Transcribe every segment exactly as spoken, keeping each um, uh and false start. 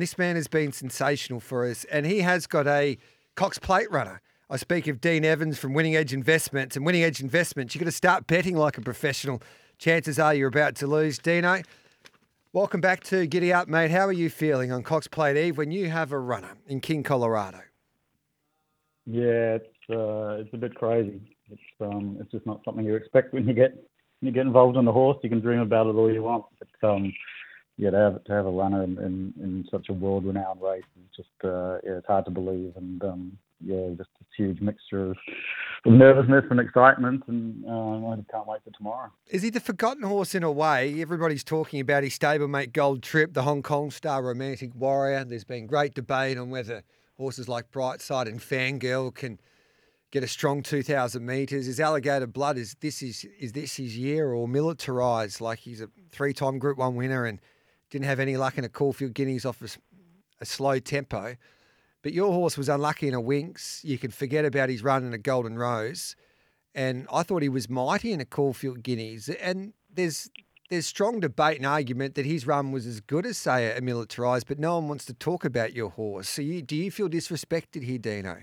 This man has been sensational for us, and he has got a Cox Plate runner. I speak of Dean Evans from Winning Edge Investments, and Winning Edge Investments, you've got to start betting like a professional. Chances are you're about to lose. Dino, welcome back to Giddy Up, mate. How are you feeling on Cox Plate Eve when you have a runner in King Colorado? Yeah, it's uh, it's a bit crazy. It's um, it's just not something you expect when you get when you get involved in the horse. You can dream about it all you want, but um. Yeah, to have, to have a runner in, in, in such a world-renowned race is just uh, yeah, it's hard to believe, and um, yeah, just this huge mixture of nervousness and excitement, and uh, I just can't wait for tomorrow. Is he the forgotten horse in a way? Everybody's talking about his stablemate Gold Trip, the Hong Kong star Romantic Warrior. There's been great debate on whether horses like Brightside and Fangirl can get a strong two thousand metres. Is Alligator Blood, is this is is this his year, or Militarised? Like, he's a three-time Group One winner and didn't have any luck in a Caulfield Guineas off a, a slow tempo. But your horse was unlucky in a Winx. You can forget about his run in a Golden Rose. And I thought he was mighty in a Caulfield Guineas. And there's there's strong debate and argument that his run was as good as, say, a Militarised, but no one wants to talk about your horse. So you, do you feel disrespected here, Dino?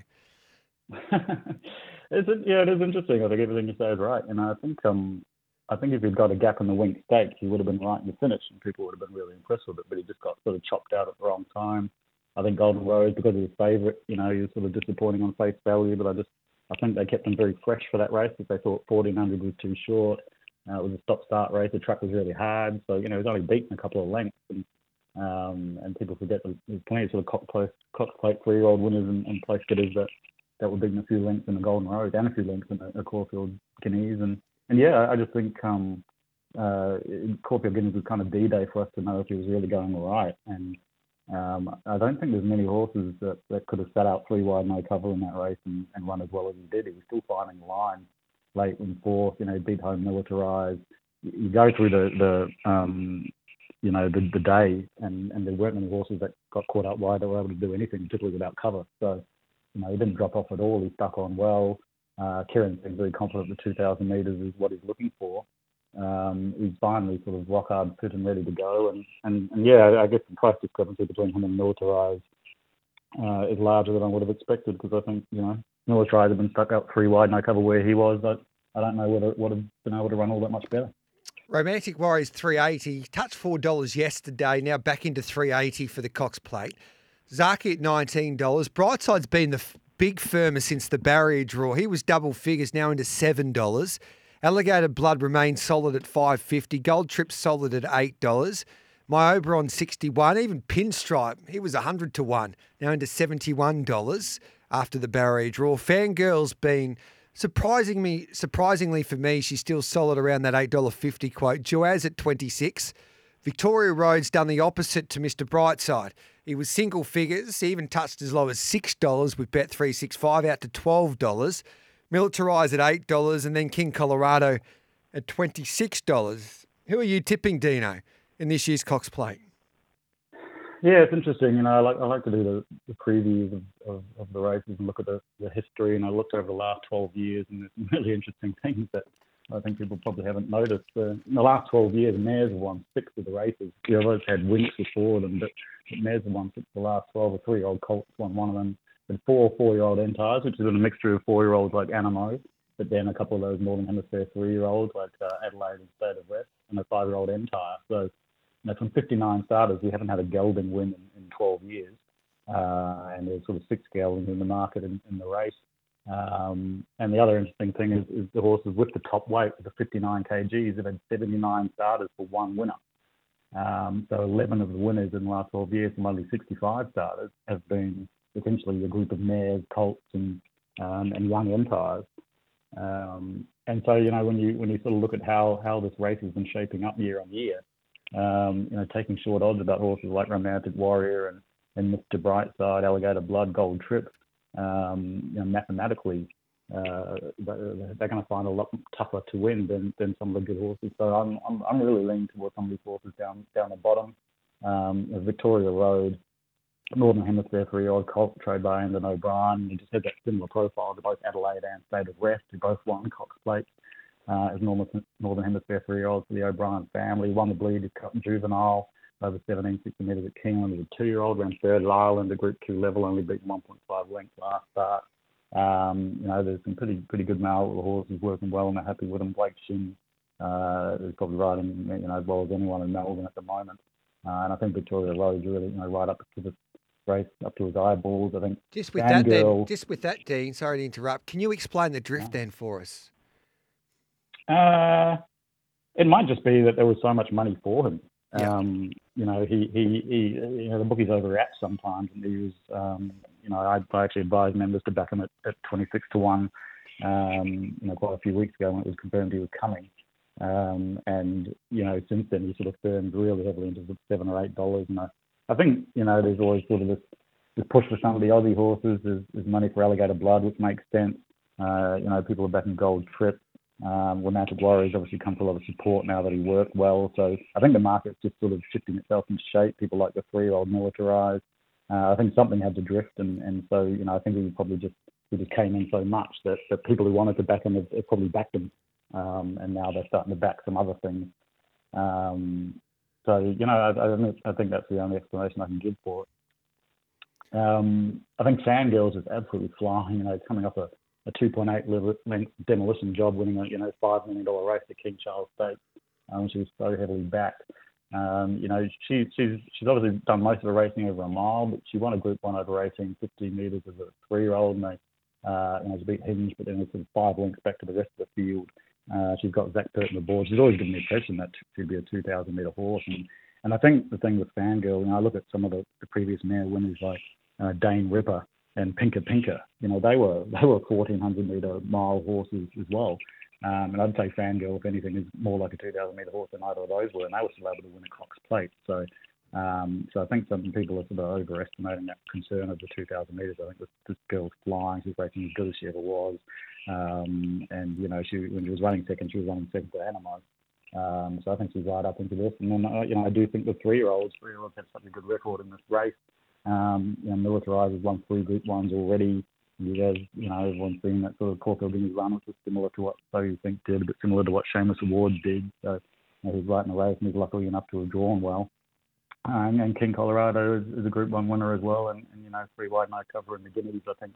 It's, yeah, it is interesting. I think everything you say is right. And I think... Um... I think if he'd got a gap in the Winx Stakes, he would have been right in the finish, and people would have been really impressed with it. But he just got sort of chopped out at the wrong time. I think Golden Rose, because he was favourite, you know, he was sort of disappointing on face value. But I just, I think they kept him very fresh for that race because they thought fourteen hundred was too short. Uh, it was a stop-start race. The track was really hard, so you know he was only beaten a couple of lengths. And um, and people forget that there's plenty of sort of Cox Plate, Cox Plate three-year-old winners and, and place getters that that were beaten a few lengths in the Golden Rose and a few lengths in the Caulfield Guineas. And And yeah, I just think um, uh, Corpio Giddens was kind of D-Day for us to know if he was really going all right. And um, I don't think there's many horses that, that could have sat out three wide, no cover in that race and, and run as well as he did. He was still finding the line late and fourth, you know, beat home Militarised. You go through the, the um, you know, the, the day and, and there weren't many horses that got caught out wide that were able to do anything, particularly without cover. So, you know, he didn't drop off at all. He stuck on well. Uh, Kieran's been very confident the two thousand metres is what he's looking for. Um, he's finally sort of rock hard, fit and ready to go. And, and, and yeah, I guess the price discrepancy between him and Militarised uh, is larger than I would have expected, because I think, you know, Militarised had been stuck out three wide, no cover where he was. But I don't know whether it would have been able to run all that much better. Romantic Warrior's three eighty, touched four dollars yesterday, now back into three eighty for the Cox Plate. Zaki at nineteen dollars. Brightside's been the... F- Big firmer since the barrier draw. He was double figures, now into seven dollars. Alligator Blood remains solid at five fifty. Gold Trip solid at eight dollars. My Oberon sixty-one, even Pinstripe, he was one hundred to one, now into seventy-one dollars after the barrier draw. Fangirl's been surprising me, surprisingly for me, she's still solid around that eight dollars fifty quote. Joaz at twenty-six. Victoria Road's done the opposite to Mister Brightside. He was single figures, he even touched as low as six dollars with Bet three sixty-five out to twelve dollars. Militarised at eight dollars and then King Colorado at twenty-six dollars. Who are you tipping, Dino, in this year's Cox Plate? Yeah, it's interesting. You know, I like, I like to do the, the previews of, of, of the races and look at the, the history. And I looked over the last twelve years and there's some really interesting things that I think people probably haven't noticed. Uh, in the last twelve years, mares have won six of the races. The others had Winx before them, but mares have won six of the last twelve. A three-year-old Colt's won one of them. And four four-year-old Empires, which is a mixture of four-year-olds like Anamoe, but then a couple of those Northern Hemisphere three-year-olds like uh, Adelaide and State of West, and a five-year-old Empire. So, you know, from fifty-nine starters, we haven't had a gelding win in, in twelve years. Uh, and there's sort of six geldings in the market in, in the race. Um, and the other interesting thing is, is the horses with the top weight, with the fifty-nine kilograms, have had seventy-nine starters for one winner. Um, so eleven of the winners in the last twelve years from only sixty-five starters have been essentially a group of mares, colts, and um, and young empires. Um, and so, you know, when you when you sort of look at how, how this race has been shaping up year on year, um, you know, taking short odds about horses like Romantic Warrior and, and Mister Brightside, Alligator Blood, Gold Trip. Um, you know, mathematically, uh, they're going to find a lot tougher to win than, than some of the good horses. So I'm I'm, I'm really leaning towards some of these horses down down the bottom. Um, Victoria Road, Northern Hemisphere three-year-old Colt, trade by Andrew O'Brien. He just had that similar profile to both Adelaide and State of West, who both won Cox Plate uh, as Northern Hemisphere three-year-olds for the O'Brien family. Won the Breeders' Cup Juvenile. over seventeen sixty metres at Keeneland as a two-year-old, ran third at Ireland, a Group two level, only beaten one point five lengths last start. Um, you know, there's some pretty pretty good male horses working well, and they're happy with them. Blake Shinn uh, is probably riding, you know, as well as anyone in Melbourne at the moment. Uh, and I think Victoria Road really, you know, right up to the race, up to his eyeballs, I think. Just with Fangirl, that, then, just with that, Dean, sorry to interrupt. Can you explain the drift yeah. then for us? Uh, it might just be that there was so much money for him. Yeah. Um, you know, he, he, he, you know, the bookie's overwrapped sometimes, and he was, um, you know, I, I actually advised members to back him at, at twenty-six to one, um, you know, quite a few weeks ago when it was confirmed he was coming. Um, and, you know, since then he sort of turned really heavily into seven or eight dollars. And I, I think, you know, there's always sort of this, this push for some of the Aussie horses. There's, there's money for Alligator Blood, which makes sense. Uh, you know, people are backing Gold Trip. Um, Romantic Warrior has obviously come for a lot of support now that he worked well. So I think the market's just sort of shifting itself into shape. People like the three-year-old Militarised. Uh, I think something had to drift, and, and so, you know, I think he probably just he just came in so much that, that people who wanted to back him have, have probably backed him, um, and now they're starting to back some other things. Um, so, you know, I, I think that's the only explanation I can give for it. Um, I think Fangirl's is absolutely flying. You know, coming off a a two point eight length demolition job, winning a, you know, five million dollars race at King Charles Stakes. Um, she was so heavily backed. Um, you know, she, she's she's obviously done most of her racing over a mile, but she won a Group one over eighteen fifty metres as a three-year-old, and they, uh, you know, she beat Hinge, but then it's sort of five lengths back to the rest of the field. Uh, she's got Zach Pert on the board. She's always given the impression that she'd be a two thousand metre horse. And, and I think the thing with Fangirl, you know, I look at some of the, the previous mare winners like uh, Dane Ripper and Pinker Pinker, you know, they were they were fourteen hundred metre mile horses as well. Um, and I'd say Fangirl, if anything, is more like a two thousand metre horse than either of those were, and they were still able to win a Cox Plate. So um, so I think some people are sort of overestimating that concern of the two thousand metres. I think this, this girl's flying. She's racing as good as she ever was. Um, and, you know, she when she was running second, she was running second to Anamoe. Um, so I think she's right up into this. And then, you know, I do think the three-year-olds, three-year-olds have such a good record in this race. Um, you know, Militarised has won three Group ones already. You guys, you know, everyone's seen that sort of Corpio Giddens run, which was similar to what So You Think did, but similar to what Seamus Award did. So you know, he's right in the race, and he's luckily enough to have drawn well. Um, and King Colorado is, is a Group one winner as well, and, and you know, three wide no cover in the Guineas. I think,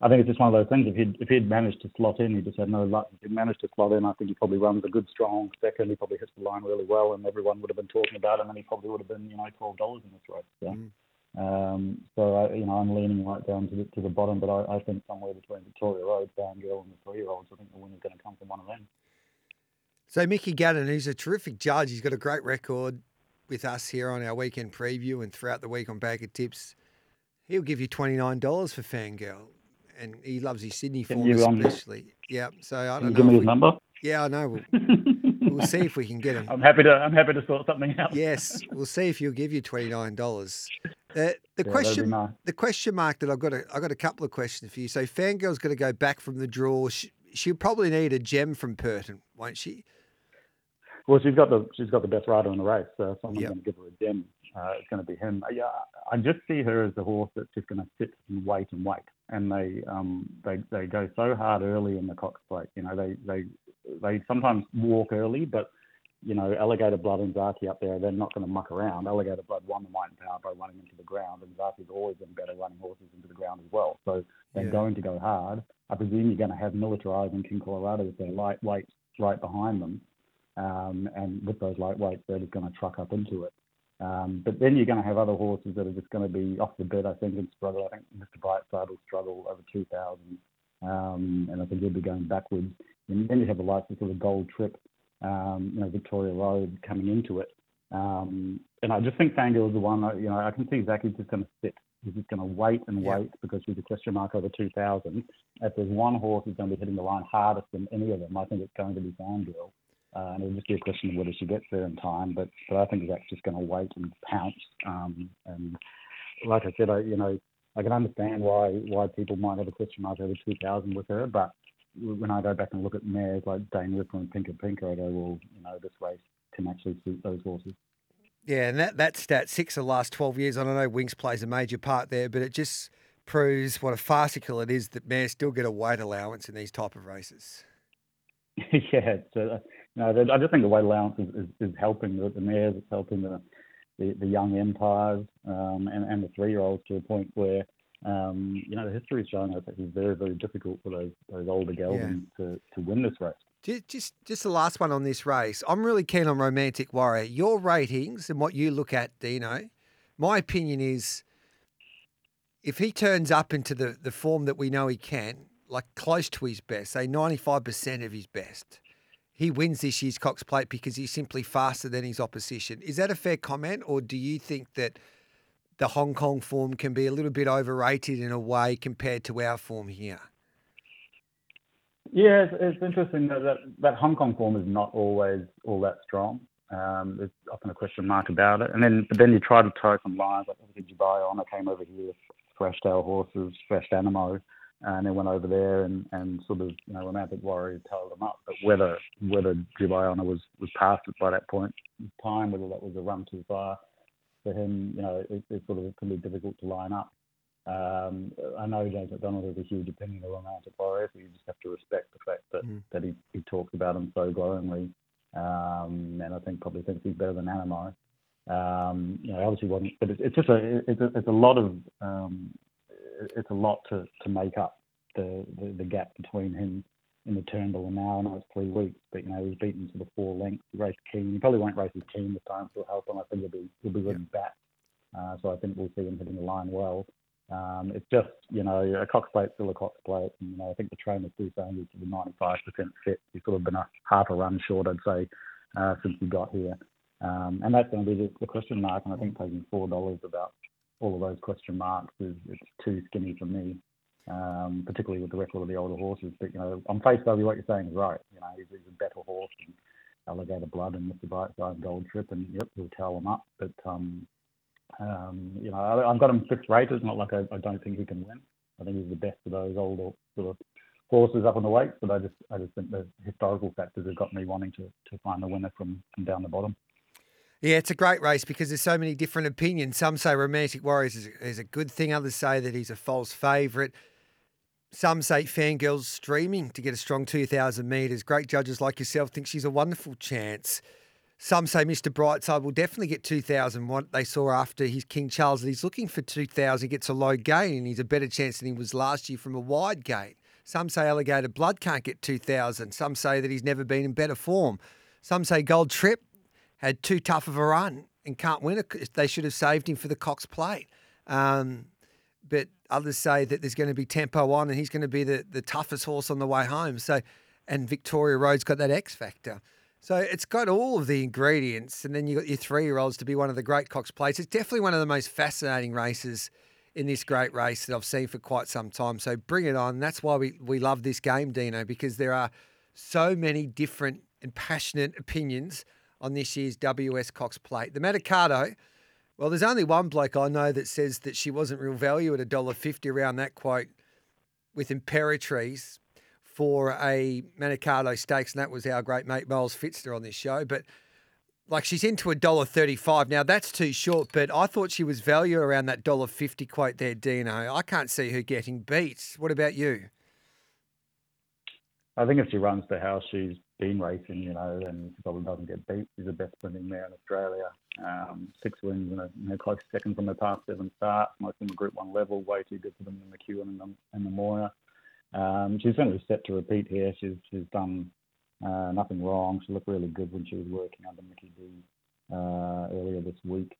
I think it's just one of those things. If he'd if he'd managed to slot in, he just had no luck. If he'd managed to slot in, I think he probably runs a good strong second. He probably hits the line really well, and everyone would have been talking about him, and he probably would have been, you know, twelve dollars in this race. So. Mm. Um, so, I, you know, I'm leaning right down to the, to the bottom, but I, I think somewhere between Victoria Road, Fangirl and the three-year-olds, I think the winner's going to come from one of them. So, Mikey Gadden, who's a terrific judge, he's got a great record with us here on our weekend preview and throughout the week on Bagger Tips. He'll give you twenty-nine dollars for Fangirl, and he loves his Sydney form especially. Yeah, so I don't know. Give me his number? Yeah, I know. We'll, We'll see if we can get him. I'm happy to. I'm happy to sort something out. Yes, we'll see if he'll give you twenty-nine dollars. Uh, the yeah, question, nice. the question mark that I've got. A, I've got a couple of questions for you. So, Fangirl's going to go back from the draw. She, she'll probably need a gem from Purton, won't she? Well, she's got the she's got the best rider in the race, so if someone's yep. going to give her a gem, uh, it's going to be him. Yeah, I, I just see her as the horse that's just going to sit and wait and wait. And they um they they go so hard early in the Cox Plate. You know, they they. They sometimes walk early, but, you know, Alligator Blood and Zaki up there, they're not going to muck around. Alligator Blood won the Might and Power by running into the ground, and Zaki's always been better running horses into the ground as well. So they're yeah. going to go hard. I presume you're going to have Militarised and King Colorado with their lightweights right behind them. Um, and with those lightweights, they're just going to truck up into it. Um, but then you're going to have other horses that are just going to be off the bit, I think, and struggle. I think Mister Brightside will struggle over two thousand. Um, and I think he'll be going backwards. And then you have the likes of sort of Gold Trip, um, you know, Victoria Road coming into it. Um, and I just think Fangirl is the one, you know, I can see Zaki's just going to sit. He's just going to wait and wait yeah. because she's a question mark over two thousand. If there's one horse who's going to be hitting the line hardest than any of them, I think it's going to be Fangirl. Uh, and it'll just be a question of whether she gets there in time. But, but I think Zak's just going to wait and pounce. Um, and like I said, I, you know, I can understand why why people might have a question mark over two thousand with her, but when I go back and look at mares like Dane Ripper and Pinker Pinker, I go, well, you know, this race can actually suit those horses. Yeah, and that, that stat, six of the last twelve years, I don't know, Winx plays a major part there, but it just proves what a farcical it is that mares still get a weight allowance in these type of races. yeah, so, no, I just think the weight allowance is, is, is helping the, the mares, it's helping the the, the young empires um, and, and the three-year-olds to a point where, um, you know, the history is showing us that it's very, very difficult for those, those older geldings yeah. to, to win this race. Just just the last one on this race. I'm really keen on Romantic Warrior. Your ratings and what you look at, Dino, my opinion is if he turns up into the, the form that we know he can, like close to his best, say ninety-five percent of his best, he wins this year's Cox Plate because he's simply faster than his opposition. Is that a fair comment, or do you think that the Hong Kong form can be a little bit overrated in a way compared to our form here? Yeah, it's, it's interesting that, that that Hong Kong form is not always all that strong. Um, there's often a question mark about it. And then but then you try to throw some lines, like obviously Dubai Honour came over here, thrashed our horses, thrashed Anamoe, and then went over there and, and sort of, you know, Romantic Warrior tailed them up. But whether whether Dubai Honour was, was past it by that point in time, whether that was a run too far for him, you know, it, it sort of can be difficult to line up. Um, I know James McDonald has a huge opinion of Romantic Warrior, so you just have to respect the fact that, mm. that he, he talks about him so glowingly, um, and I think probably thinks he's better than Anamoe. Um, you know, obviously wasn't, but it's, it's just a it's a, it's a lot of um, it's a lot to, to make up the, the, the gap between him and the Turnbull, and now I know it's three weeks, but you know he's beaten sort of four lengths. He raced King. He probably won't race his King this time, so it'll help him. I think he'll be he'll be ridden back, uh, so I think we'll see him hitting the line well. Um, it's just, you know, a Cox Plate's still a Cox Plate. And, you know, I think the trainer still saying he's to the ninety-five percent fit. He's sort of been a half a run short, I'd say, uh, since he got here. Um, and that's going to be the, the question mark. And I think taking four dollars about all of those question marks is it's too skinny for me, um, particularly with the record of the older horses. But, you know, on face value, what you're saying is right. You know, he's, he's a better horse than Alligator Blood and Mister Brightside and Gold Trip. And, yep, he'll towel him up. But, um, Um, you know, I, I've got him fifth rate. It's not like I, I don't think he can win. I think he's the best of those older sort of horses up on the weights, but I just, I just think the historical factors have got me wanting to, to find the winner from, from down the bottom. Yeah, it's a great race because there's so many different opinions. Some say Romantic Warriors is, is a good thing. Others say that he's a false favourite. Some say Fangirl's streaming to get a strong two thousand metres. Great judges like yourself think she's a wonderful chance. Some say Mister Brightside will definitely get two thousand, what they saw after his King Charles, that he's looking for two thousand, he gets a low gain, and he's a better chance than he was last year from a wide gain. Some say Alligator Blood can't get two thousand. Some say that he's never been in better form. Some say Gold Trip had too tough of a run and can't win it. They should have saved him for the Cox Plate. Um, but others say that there's going to be tempo on, and he's going to be the, the toughest horse on the way home. So, and Victoria Road's got that X factor. So it's got all of the ingredients, and then you've got your three-year-olds to be one of the great Cox Plates. It's definitely one of the most fascinating races in this great race that I've seen for quite some time. So bring it on. That's why we, we love this game, Dino, because there are so many different and passionate opinions on this year's W S Cox Plate. The Madatsu, well, there's only one bloke I know that says that she wasn't real value at one dollar fifty around that quote with Imperatriz for a Madatsu Stakes, and that was our great mate Miles Fitzner on this show. But, like, she's into one dollar thirty-five. Now, that's too short, but I thought she was value around that one dollar fifty quote there, Dino. I can't see her getting beat. What about you? I think if she runs to how she's been racing, you know, and she probably doesn't get beat. She's the best winning mare in Australia. Um, six wins and a, and a close second from her past seven starts. Most of them Group one level, way too good for them in the McEwen and the, and the Moira. Um, she's certainly set to repeat here. She's she's done uh, nothing wrong. She looked really good when she was working under Mickey D uh, earlier this week.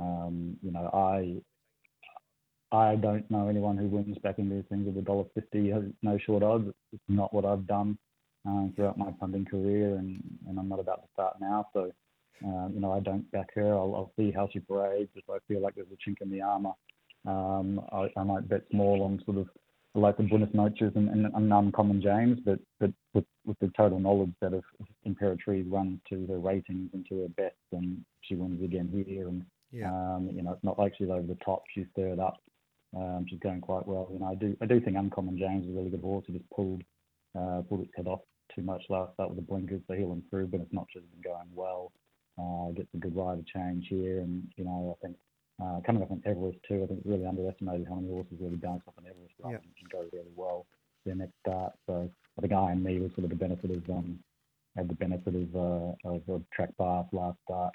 Um, you know, I I don't know anyone who wins back in these things with a dollar fifty. No short odds. It's not what I've done um, throughout my punting career, and, and I'm not about to start now. So uh, you know, I don't back her. I'll, I'll see how she parades. If I feel like there's a chink in the armour, um, I, I might bet small on sort of. Like the Buenos Noches and, and, and Uncommon James, but, but with, with the total knowledge that if Imperatriz runs to her ratings and to her best, then she wins again here. And, yeah. um, you know, it's not like she's over the top. She's third up. Um, she's going quite well. You know, I do I do think Uncommon James is a really good horse. He just pulled, uh, pulled its head off too much last start with the blinkers, so he'll improve. Buenos Noches has been going well. Uh, gets a good rider change here. And, you know, I think, Uh, coming up on Everest too, I think it's really underestimated how many horses really bounce up on Everest yeah. and can go really well their next start. So I think I and Me was sort of the benefit of um had the benefit of uh, of, of track bars last start.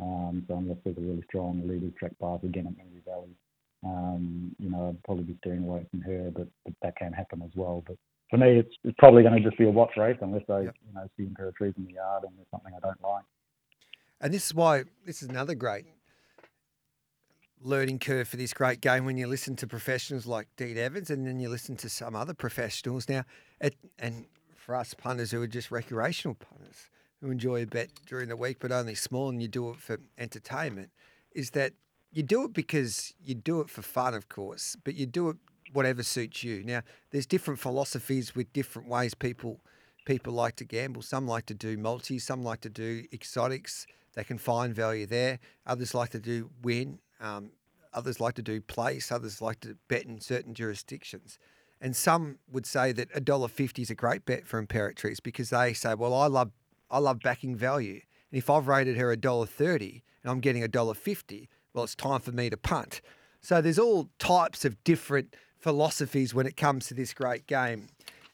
Um, so unless there's a really strong legal track path again at Mooney Valley, um, you know, I'd probably be steering away from her, but, but that can happen as well. But for me, it's, it's probably going to just be a watch race unless I, yep. you know, see Imperatriz in the yard and there's something I don't like. And this is why this is another great learning curve for this great game when you listen to professionals like Dean Evans and then you listen to some other professionals now. It, and for us punters who are just recreational punters who enjoy a bet during the week but only small and you do it for entertainment, is that you do it because you do it for fun, of course, but you do it whatever suits you. Now, there's different philosophies with different ways people people like to gamble. Some like to do multis, some like to do exotics. They can find value there. Others like to do win. Um, others like to do place. Others like to bet in certain jurisdictions. And some would say that one dollar fifty is a great bet for Imperatriz because they say, well, I love I love backing value. And if I've rated her one dollar thirty and I'm getting one dollar fifty, well, it's time for me to punt. So there's all types of different philosophies when it comes to this great game.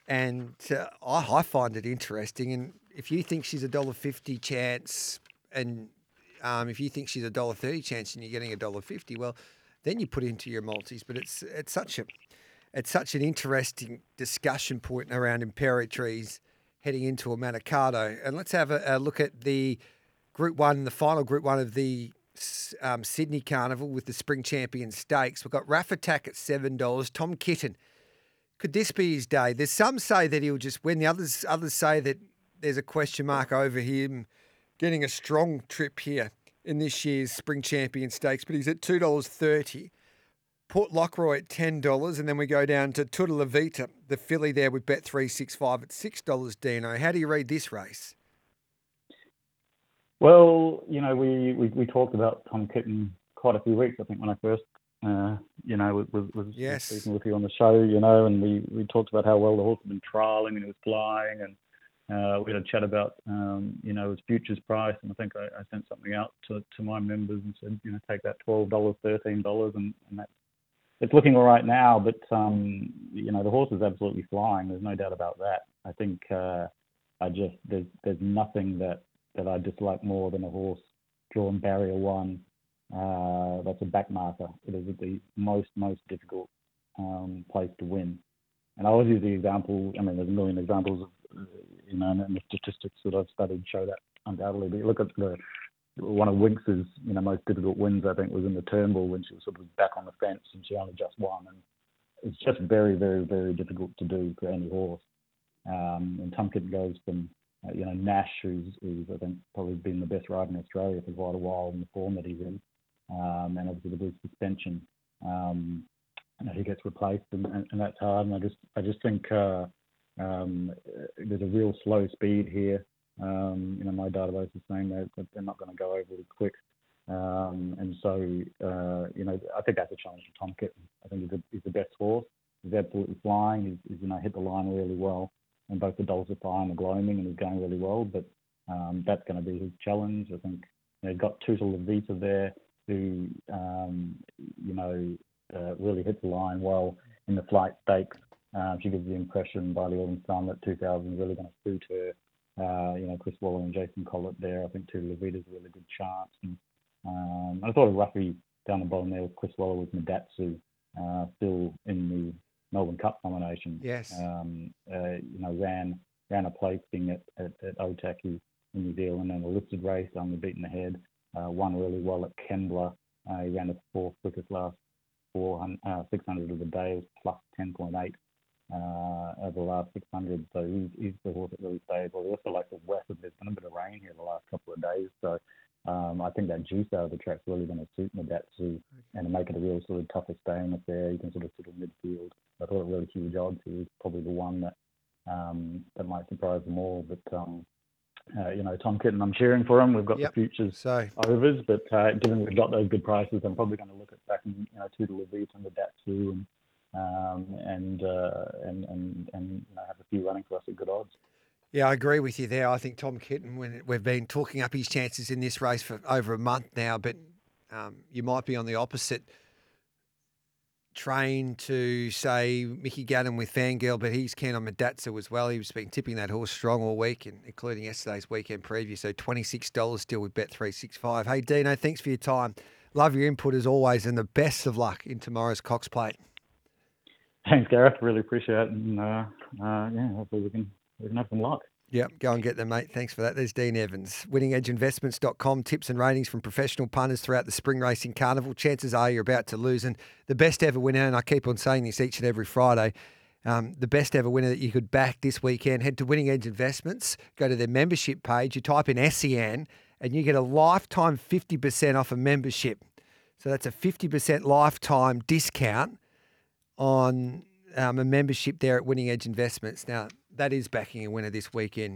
And uh, I, I find it interesting. And if you think she's a one dollar fifty chance and um, if you think she's a one dollar thirty chance and you're getting a one dollar fifty, well, then you put into your multis. But it's it's such a... It's such an interesting discussion point around Imperatriz heading into a Manicato. And let's have a, a look at the Group One, the final Group One of the um, Sydney Carnival with the Spring Champion Stakes. We've got Raff Attack at seven dollars. Tom Kitten. Could this be his day? There's some say that he'll just win. The others others say that there's a question mark over him getting a strong trip here in this year's Spring Champion Stakes. But he's at two dollars thirty. Port Lockroy at ten dollars, and then we go down to Tutta La Vita, the filly there with Bet three sixty-five at six dollars, Dino. How do you read this race? Well, you know, we, we, we talked about Tom Kitten quite a few weeks, I think, when I first, uh, you know, was, was, was yes. speaking with you on the show, you know, and we, we talked about how well the horse had been trialling and he was flying, and uh, we had a chat about, um, you know, his futures price, and I think I, I sent something out to, to my members and said, you know, take that twelve dollars, thirteen dollars, and, and that's it's looking all right now, but, um, you know, the horse is absolutely flying. There's no doubt about that. I think uh, I just there's, there's nothing that, that I dislike more than a horse drawn barrier one. Uh, that's a back marker. It is the most, most difficult um, place to win. And I always use the example, I mean, there's a million examples of, you know, and the statistics that I've studied show that undoubtedly. But look at the one of Winx's, you know, most difficult wins, I think, was in the Turnbull when she was sort of back on the fence and she only just won. And it's just very, very, very difficult to do for any horse. Um, and Tomkit goes from, uh, you know, Nash, who's, who's, I think, probably been the best rider in Australia for quite a while in the form that he's in. Um, and obviously the blue suspension, um, you know, he gets replaced and, and, and that's hard. And I just, I just think uh, um, there's a real slow speed here. Um, you know, my database is saying that they're, they're not going to go overly quick. Um, and so, uh, you know, I think that's a challenge for Tom Kitten. I think he's, a, he's the best horse. He's absolutely flying. He's, he's, you know, hit the line really well. And both the Dulcify and the Gloaming, and he's going really well. But um, that's going to be his challenge. I think you know, they've got Tutta La Vita there who, um, you know, uh, really hit the line well in the flight stakes. Um, she gives the impression by the autumn sun that two thousand is really going to suit her. Uh, you know, Chris Waller and Jason Collett there. I think Tutta La Vita's a really good chance. And um, I thought of Ruffy down the bottom there with Chris Waller with Madatsu uh, still in the Melbourne Cup nomination. Yes. Um, uh, you know, ran ran a placing at, at, at Otaki in New Zealand in a listed race, only beaten ahead. Uh, won really well at Kembla. Uh, he ran the fourth quickest last four hundred, uh, six hundred of the day, plus ten point eight. Uh, over the last six hundred, so he's, he's the horse that really stays well. He also likes the west, but there's been a bit of rain here the last couple of days, so um, I think that juice out of the track's really going to suit Madatsu and make it a real sort of tough staying up there. You can sort of sit in midfield. I thought it really huge odds. He was probably the one that um, that might surprise them all, but um, uh, you know, Tom Kitten, I'm cheering for him. We've got yep. the futures so. overs, but uh, given we've got those good prices, I'm probably going to look at back and you know Tutta La Vita and Madatsu and. Um, and, uh, and and and you know, have a few running for us at good odds. Yeah, I agree with you there. I think Tom Kitten, when we've been talking up his chances in this race for over a month now, but um, you might be on the opposite trained to, say, Mikey Gadden with Fangirl, but he's keen on Madatsu as well. He's been tipping that horse strong all week, and including yesterday's weekend preview. So twenty-six dollars still with Bet three sixty-five. Hey, Dino, thanks for your time. Love your input as always, and the best of luck in tomorrow's Cox Plate. Thanks, Gareth. Really appreciate it. And, uh, uh, yeah, hopefully we can, we can have some luck. Yeah, go and get them, mate. Thanks for that. There's Dean Evans. winning edge investments dot com. Tips and ratings from professional punters throughout the spring racing carnival. Chances are you're about to lose. And the best ever winner, and I keep on saying this each and every Friday, um, the best ever winner that you could back this weekend, head to Winning Edge Investments, go to their membership page, you type in S E N, and you get a lifetime fifty percent off a membership. So that's a fifty percent lifetime discount on um, a membership there at Winning Edge Investments. Now, that is backing a winner this weekend.